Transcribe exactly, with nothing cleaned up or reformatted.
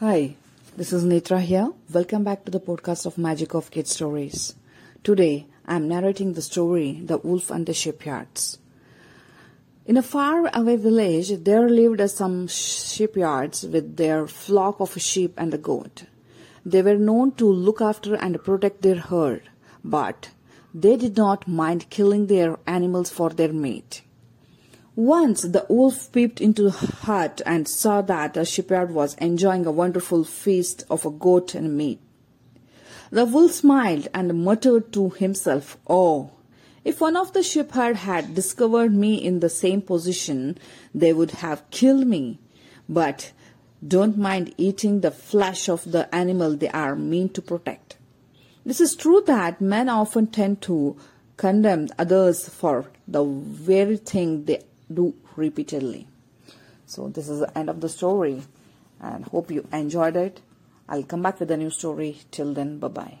Hi, this is Nitra here. Welcome back to the podcast of Magic of Kid Stories. Today, I am narrating the story, The Wolf and the Shipyards. In a faraway village, there lived some shipyards with their flock of sheep and a goat. They were known to look after and protect their herd, but they did not mind killing their animals for their meat. Once the wolf peeped into the hut and saw that the shipyard was enjoying a wonderful feast of a goat and meat. The wolf smiled and muttered to himself, "Oh, if one of the shipyard had discovered me in the same position, they would have killed me. But don't mind eating the flesh of the animal they are meant to protect." This is true that men often tend to condemn others for the very thing they do repeatedly. So this is the end of the story, and hope you enjoyed it. I'll come back with a new story. Till then, bye bye.